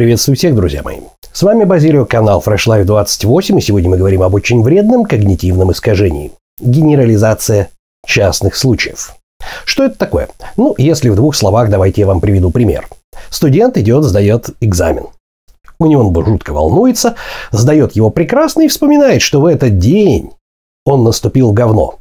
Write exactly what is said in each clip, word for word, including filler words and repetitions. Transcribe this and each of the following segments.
Приветствую всех, друзья мои. С вами Базирио, канал Fresh Life двадцать восемь, и сегодня мы говорим об очень вредном когнитивном искажении – генерализация частных случаев. Что это такое? Ну, если в двух словах, давайте я вам приведу пример. Студент идет, сдает экзамен. У него он жутко волнуется, сдает его прекрасно и вспоминает, что в этот день он наступил в говно.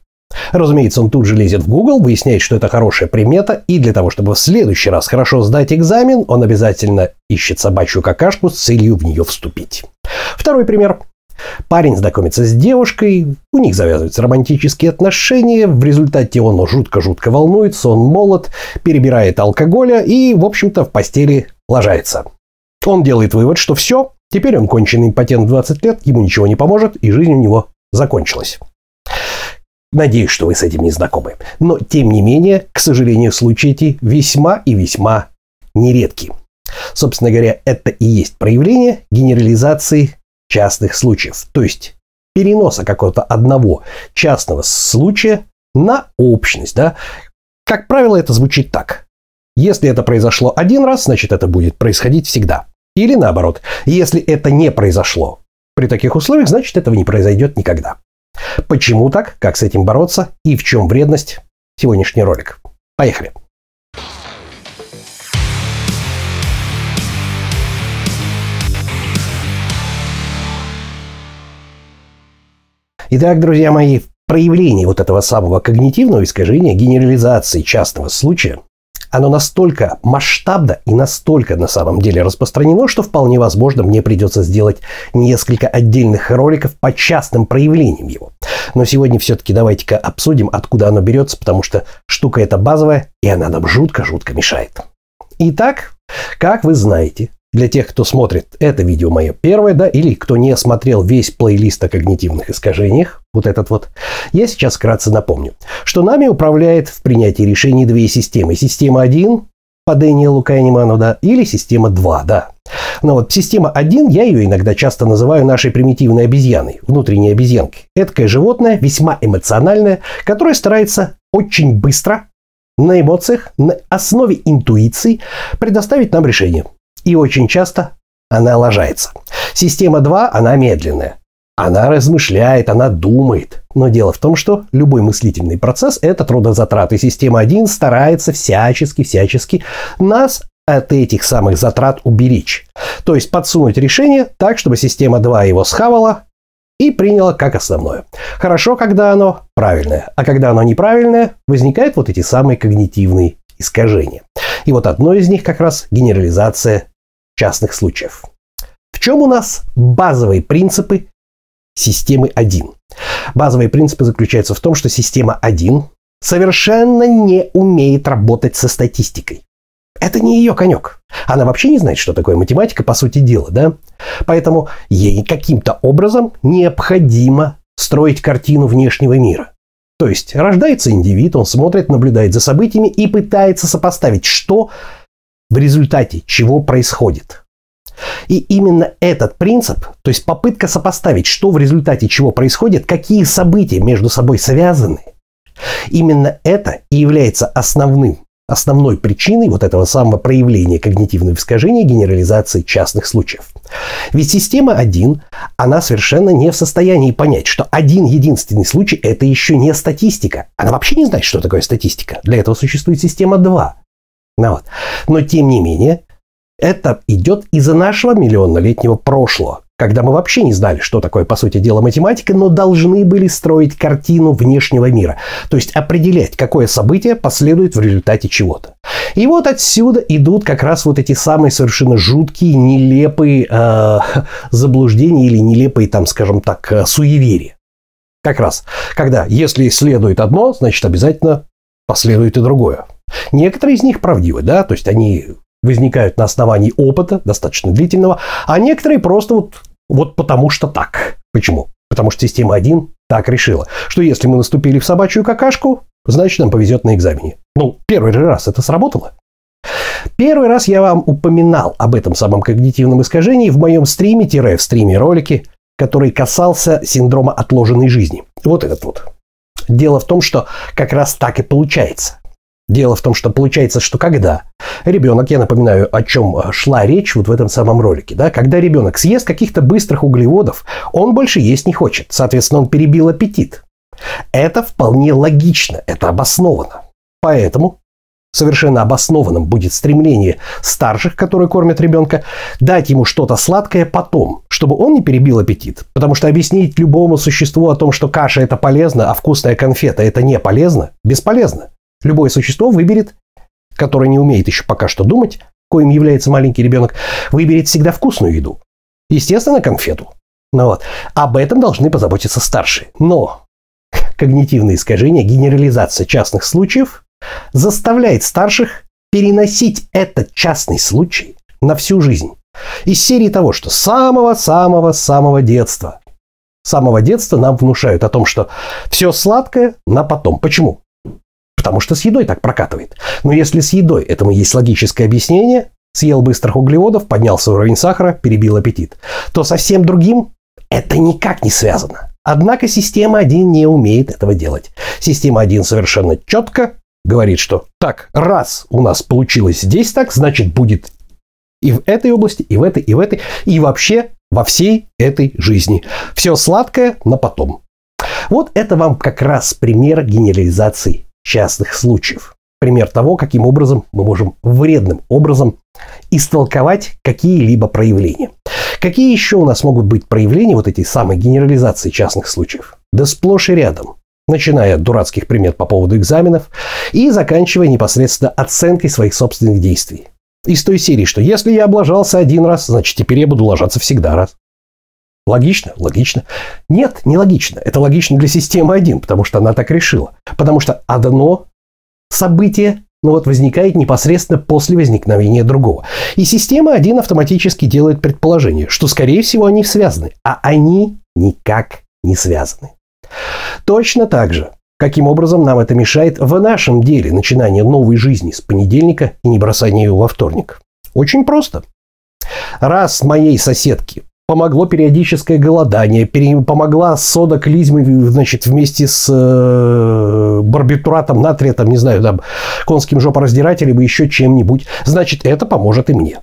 Разумеется, он тут же лезет в Google, выясняет, что это хорошая примета, и для того, чтобы в следующий раз хорошо сдать экзамен, он обязательно ищет собачью какашку с целью в нее вступить. Второй пример. Парень знакомится с девушкой, у них завязываются романтические отношения, в результате он жутко-жутко волнуется, он молод, перебирает алкоголя и, в общем-то, в постели ложается. Он делает вывод, что все, теперь он конченый импотент в двадцать лет, ему ничего не поможет, и жизнь у него закончилась. Надеюсь, что вы с этим не знакомы. Но, тем не менее, к сожалению, случаи эти весьма и весьма нередки. Собственно говоря, это и есть проявление генерализации частных случаев. То есть переноса какого-то одного частного случая на общность. Да? Как правило, это звучит так. Если это произошло один раз, значит, это будет происходить всегда. Или наоборот. Если это не произошло при таких условиях, значит, этого не произойдет никогда. Почему так, как с этим бороться и в чем вредность? Сегодняшний ролик. Поехали! Итак, друзья мои, проявление вот этого самого когнитивного искажения, генерализации частного случая, оно настолько масштабно и настолько на самом деле распространено, что вполне возможно мне придется сделать несколько отдельных роликов по частным проявлениям его. Но сегодня все-таки давайте-ка обсудим, откуда оно берется, потому что штука эта базовая, и она нам жутко-жутко мешает. Итак, как вы знаете, для тех, кто смотрит это видео мое первое, да, или кто не смотрел весь плейлист о когнитивных искажениях, вот этот вот, я сейчас вкратце напомню, что нами управляет в принятии решений две системы. Система один по Дэниелу, Лука и Ниманову, да, или система два, да. Но вот система один, я ее иногда часто называю нашей примитивной обезьяной, внутренней обезьянкой. Эдакое животное, весьма эмоциональное, которое старается очень быстро на эмоциях, на основе интуиции предоставить нам решение. И очень часто она лажается. Система два, она медленная. Она размышляет, она думает. Но дело в том, что любой мыслительный процесс – это трудозатраты. Система один старается всячески-всячески нас от этих самых затрат уберечь. То есть подсунуть решение так, чтобы система два его схавала и приняла как основное. Хорошо, когда оно правильное. А когда оно неправильное, возникают вот эти самые когнитивные искажения. И вот одно из них как раз генерализация частных случаев. В чем у нас базовые принципы системы один? Базовые принципы заключаются в том, что система один совершенно не умеет работать со статистикой. Это не ее конек. Она вообще не знает, что такое математика, по сути дела, да? Поэтому ей каким-то образом необходимо строить картину внешнего мира. То есть рождается индивид, он смотрит, наблюдает за событиями и пытается сопоставить, что в результате чего происходит. И именно этот принцип, то есть попытка сопоставить, что в результате чего происходит, какие события между собой связаны, именно это и является основным, основной причиной вот этого самого проявления когнитивного искажения генерализации частных случаев. Ведь система один, она совершенно не в состоянии понять, что один единственный случай – это еще не статистика. Она вообще не знает, что такое статистика. Для этого существует система два. Ну, вот. Но, тем не менее, это идет из-за нашего миллионнолетнего прошлого, когда мы вообще не знали, что такое, по сути дела, математика, но должны были строить картину внешнего мира. То есть определять, какое событие последует в результате чего-то. И вот отсюда идут как раз вот эти самые совершенно жуткие, нелепые э, заблуждения или нелепые, там, скажем так, суеверия. Как раз, когда если следует одно, значит, обязательно последует и другое. Некоторые из них правдивы, да, то есть они возникают на основании опыта, достаточно длительного, а некоторые просто вот Вот потому что так. Почему? Потому что система один так решила, что если мы наступили в собачью какашку, значит, нам повезет на экзамене. Ну, первый раз это сработало. Первый раз я вам упоминал об этом самом когнитивном искажении в моем стриме-в стриме-ролике, который касался синдрома отложенной жизни. Вот этот вот. Дело в том, что как раз так и получается. Дело в том, что получается, что когда ребенок, я напоминаю, о чем шла речь вот в этом самом ролике, да, когда ребенок съест каких-то быстрых углеводов, он больше есть не хочет. Соответственно, он перебил аппетит. Это вполне логично, это обосновано. Поэтому совершенно обоснованным будет стремление старших, которые кормят ребенка, дать ему что-то сладкое потом, чтобы он не перебил аппетит. Потому что объяснить любому существу о том, что каша – это полезно, а вкусная конфета – это не полезно, бесполезно. Любое существо выберет, которое не умеет еще пока что думать, коим является маленький ребенок, выберет всегда вкусную еду. Естественно, конфету. Ну вот. Об этом должны позаботиться старшие. Но когнитивные искажения, генерализация частных случаев заставляет старших переносить этот частный случай на всю жизнь. Из серии того, что с самого-самого-самого детства. С самого детства нам внушают о том, что все сладкое на потом. Почему? Потому что с едой так прокатывает. Но если с едой этому есть логическое объяснение, съел быстрых углеводов, поднялся уровень сахара, перебил аппетит, то со всем другим это никак не связано. Однако система один не умеет этого делать. Система один совершенно четко говорит, что так, раз у нас получилось здесь так, значит будет и в этой области, и в этой, и в этой, и вообще во всей этой жизни. Все сладкое на потом. Вот это вам как раз пример генерализации частных случаев. Пример того, каким образом мы можем вредным образом истолковать какие-либо проявления. Какие еще у нас могут быть проявления вот этой самой генерализации частных случаев? Да сплошь и рядом. Начиная от дурацких примет по поводу экзаменов и заканчивая непосредственно оценкой своих собственных действий. Из той серии, что если я облажался один раз, значит теперь я буду ложаться всегда раз. Логично? Логично. Нет, не логично. Это логично для системы один, потому что она так решила. Потому что одно событие ну вот, возникает непосредственно после возникновения другого. И система один автоматически делает предположение, что, скорее всего, они связаны. А они никак не связаны. Точно так же, каким образом нам это мешает в нашем деле начинание новой жизни с понедельника и не бросание ее во вторник. Очень просто. Раз моей соседке помогло периодическое голодание, пере... помогла сода клизмы, значит, вместе с э... барбитуратом, натрия, там, не знаю, там, конским жопораздирателем и еще чем-нибудь. Значит, это поможет и мне.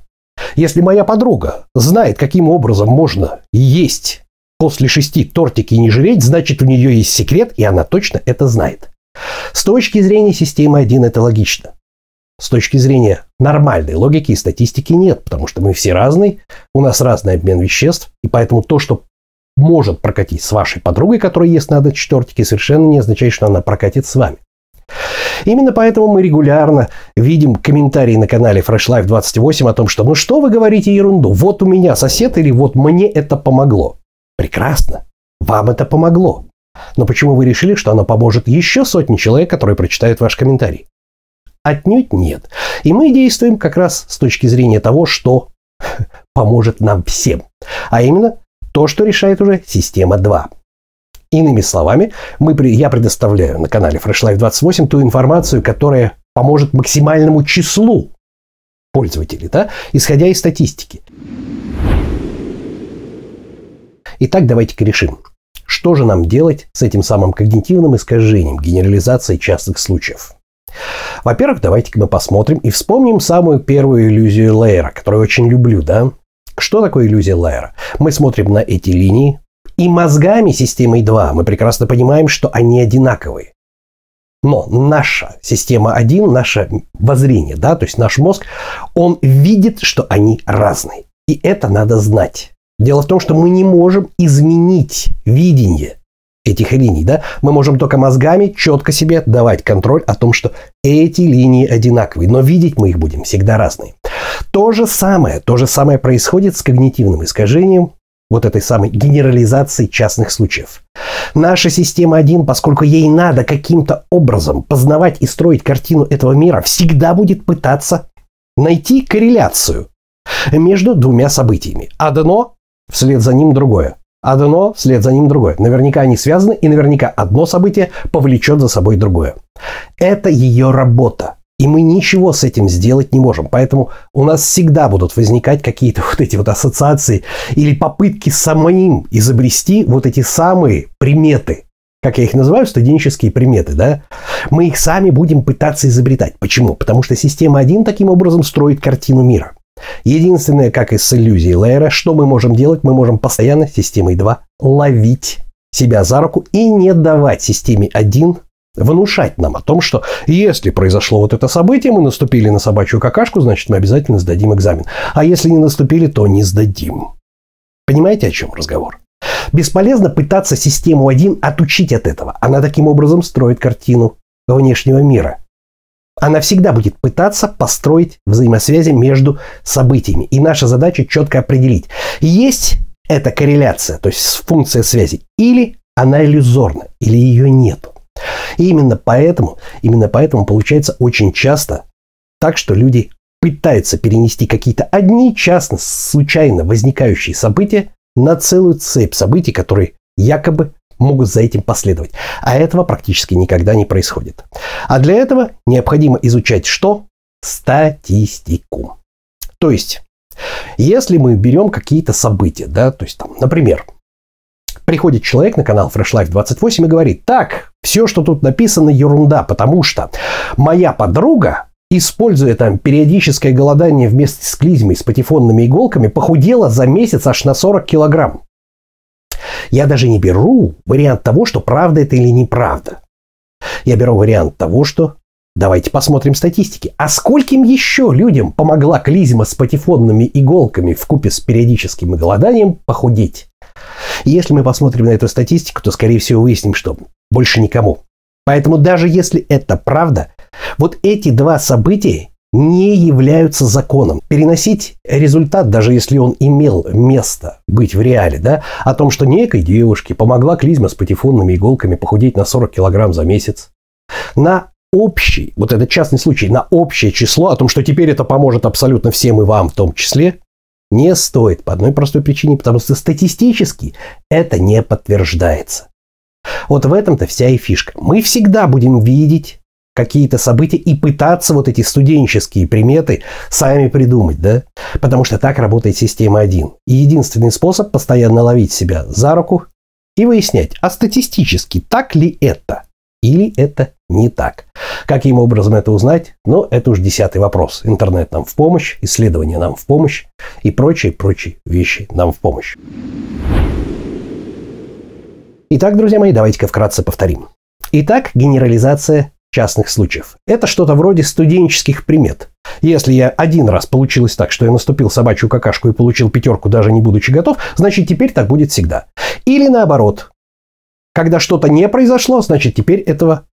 Если моя подруга знает, каким образом можно есть после шести тортики и не жреть, значит, у нее есть секрет, и она точно это знает. С точки зрения системы один это логично. С точки зрения нормальной логики и статистики нет, потому что мы все разные, у нас разный обмен веществ, и поэтому то, что может прокатить с вашей подругой, которая ест на четвертике, совершенно не означает, что она прокатит с вами. Именно поэтому мы регулярно видим комментарии на канале Fresh Life двадцать восемь о том, что ну что вы говорите ерунду, вот у меня сосед или вот мне это помогло. Прекрасно, вам это помогло. Но почему вы решили, что оно поможет еще сотни человек, которые прочитают ваш комментарий? Отнюдь нет. И мы действуем как раз с точки зрения того, что поможет нам всем. А именно то, что решает уже система два. Иными словами, мы, я предоставляю на канале Fresh Life двадцать восемь ту информацию, которая поможет максимальному числу пользователей, да, исходя из статистики. Итак, давайте-ка решим, что же нам делать с этим самым когнитивным искажением генерализации частных случаев. Во-первых, давайте-ка мы посмотрим и вспомним самую первую иллюзию Лайера, которую очень люблю, да? Что такое иллюзия Лайера? Мы смотрим на эти линии, и мозгами системы два мы прекрасно понимаем, что они одинаковые. Но наша система один, наше воззрение, да, то есть наш мозг, он видит, что они разные. И это надо знать. Дело в том, что мы не можем изменить видение этих линий, да, мы можем только мозгами четко себе давать контроль о том, что эти линии одинаковые, но видеть мы их будем всегда разные. То же самое, то же самое происходит с когнитивным искажением вот этой самой генерализации частных случаев. Наша система один, поскольку ей надо каким-то образом познавать и строить картину этого мира, всегда будет пытаться найти корреляцию между двумя событиями. Одно, вслед за ним другое. Одно вслед за ним другое. Наверняка они связаны, и наверняка одно событие повлечет за собой другое. Это ее работа. И мы ничего с этим сделать не можем. Поэтому у нас всегда будут возникать какие-то вот эти вот ассоциации или попытки самим изобрести вот эти самые приметы, как я их называю, студенческие приметы, да, мы их сами будем пытаться изобретать. Почему? Потому что система один таким образом строит картину мира. Единственное, как и с иллюзией Лайера, что мы можем делать? Мы можем постоянно системой два ловить себя за руку и не давать системе один внушать нам о том, что если произошло вот это событие, мы наступили на собачью какашку, значит, мы обязательно сдадим экзамен. А если не наступили, то не сдадим. Понимаете, о чем разговор? Бесполезно пытаться систему один отучить от этого. Она таким образом строит картину внешнего мира. Она всегда будет пытаться построить взаимосвязи между событиями. И наша задача четко определить, есть эта корреляция, то есть функция связи, или она иллюзорна, или ее нет. И именно поэтому, именно поэтому получается очень часто так, что люди пытаются перенести какие-то одни часто случайно возникающие события на целую цепь событий, которые якобы могут за этим последовать. А этого практически никогда не происходит. А для этого необходимо изучать что? Статистику. То есть, если мы берем какие-то события, да, то есть, там, например, приходит человек на канал Fresh Life двадцать восемь и говорит: так, все, что тут написано, ерунда, потому что моя подруга, используя там периодическое голодание вместе с клизмой, с патефонными иголками, похудела за месяц аж на сорок килограмм. Я даже не беру вариант того, что правда это или неправда. Я беру вариант того, что давайте посмотрим статистики. А скольким еще людям помогла клизма с патефонными иголками вкупе с периодическим голоданием похудеть? И если мы посмотрим на эту статистику, то, скорее всего, выясним, что больше никому. Поэтому даже если это правда, вот эти два события не являются законом. Переносить результат, даже если он имел место быть в реале, да, о том, что некой девушке помогла клизма с патефонными иголками похудеть на сорок килограмм за месяц, на общий, вот этот частный случай, на общее число, о том, что теперь это поможет абсолютно всем и вам в том числе, не стоит по одной простой причине, потому что статистически это не подтверждается. Вот в этом-то вся и фишка. Мы всегда будем видеть какие-то события и пытаться вот эти студенческие приметы сами придумать, да? Потому что так работает система один. И единственный способ — постоянно ловить себя за руку и выяснять, а статистически так ли это или это не так. Каким образом это узнать? Ну, это уж десятый вопрос. Интернет нам в помощь, исследования нам в помощь и прочие-прочие вещи нам в помощь. Итак, друзья мои, давайте-ка вкратце повторим. Итак, генерализация частных случаев. Это что-то вроде студенческих примет. Если я один раз получилось так, что я наступил собачью какашку и получил пятерку, даже не будучи готов, значит, теперь так будет всегда. Или наоборот. Когда что-то не произошло, значит, теперь этого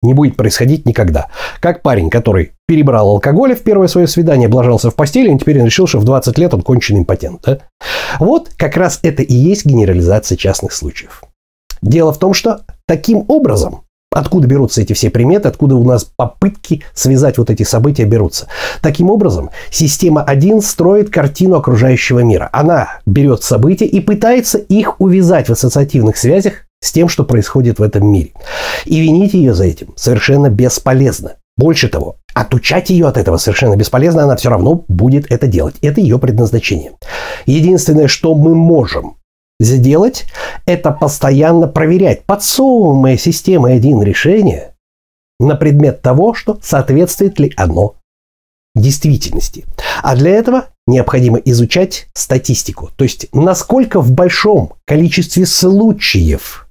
не будет происходить никогда. Как парень, который перебрал алкоголя в первое свое свидание, облажался в постели, и теперь он решил, что в двадцать лет он конченый импотент. Да? Вот как раз это и есть генерализация частных случаев. Дело в том, что таким образом, откуда берутся эти все приметы, откуда у нас попытки связать вот эти события берутся. Таким образом, система один строит картину окружающего мира. Она берет события и пытается их увязать в ассоциативных связях с тем, что происходит в этом мире. И винить ее за этим совершенно бесполезно. Больше того, отучать ее от этого совершенно бесполезно, она все равно будет это делать. Это ее предназначение. Единственное, что мы можем сделать, это постоянно проверять подсовываемое системой один решение на предмет того, что соответствует ли оно действительности. А для этого необходимо изучать статистику, то есть насколько в большом количестве случаев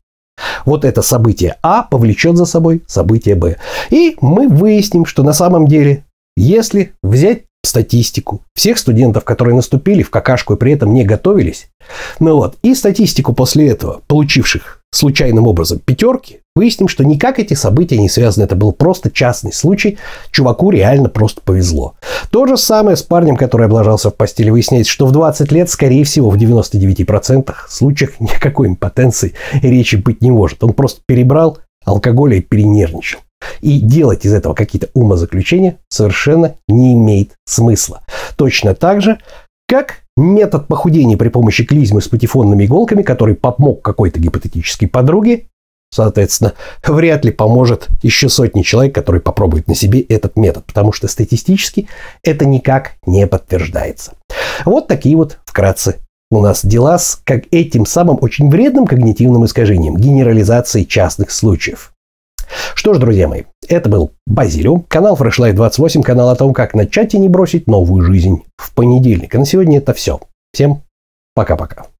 вот это событие А повлечет за собой событие Б. И мы выясним, что на самом деле, если взять статистику всех студентов, которые наступили в какашку и при этом не готовились, ну вот, и статистику после этого, получивших случайным образом пятерки, выясним, что никак эти события не связаны. Это был просто частный случай. Чуваку реально просто повезло. То же самое с парнем, который облажался в постели. Выясняется, что в двадцать лет, скорее всего, в девяноста девяти процентах случаях никакой импотенции речи быть не может. Он просто перебрал алкоголь и перенервничал. И делать из этого какие-то умозаключения совершенно не имеет смысла. Точно так же, как метод похудения при помощи клизмы с патефонными иголками, который помог какой-то гипотетической подруге, соответственно, вряд ли поможет еще сотни человек, которые попробуют на себе этот метод, потому что статистически это никак не подтверждается. Вот такие вот вкратце у нас дела с как этим самым очень вредным когнитивным искажением, генерализацией частных случаев. Что ж, друзья мои, это был Базирио, канал Fresh Life двадцать восемь, канал о том, как начать и не бросить новую жизнь в понедельник. А на сегодня это все. Всем пока-пока.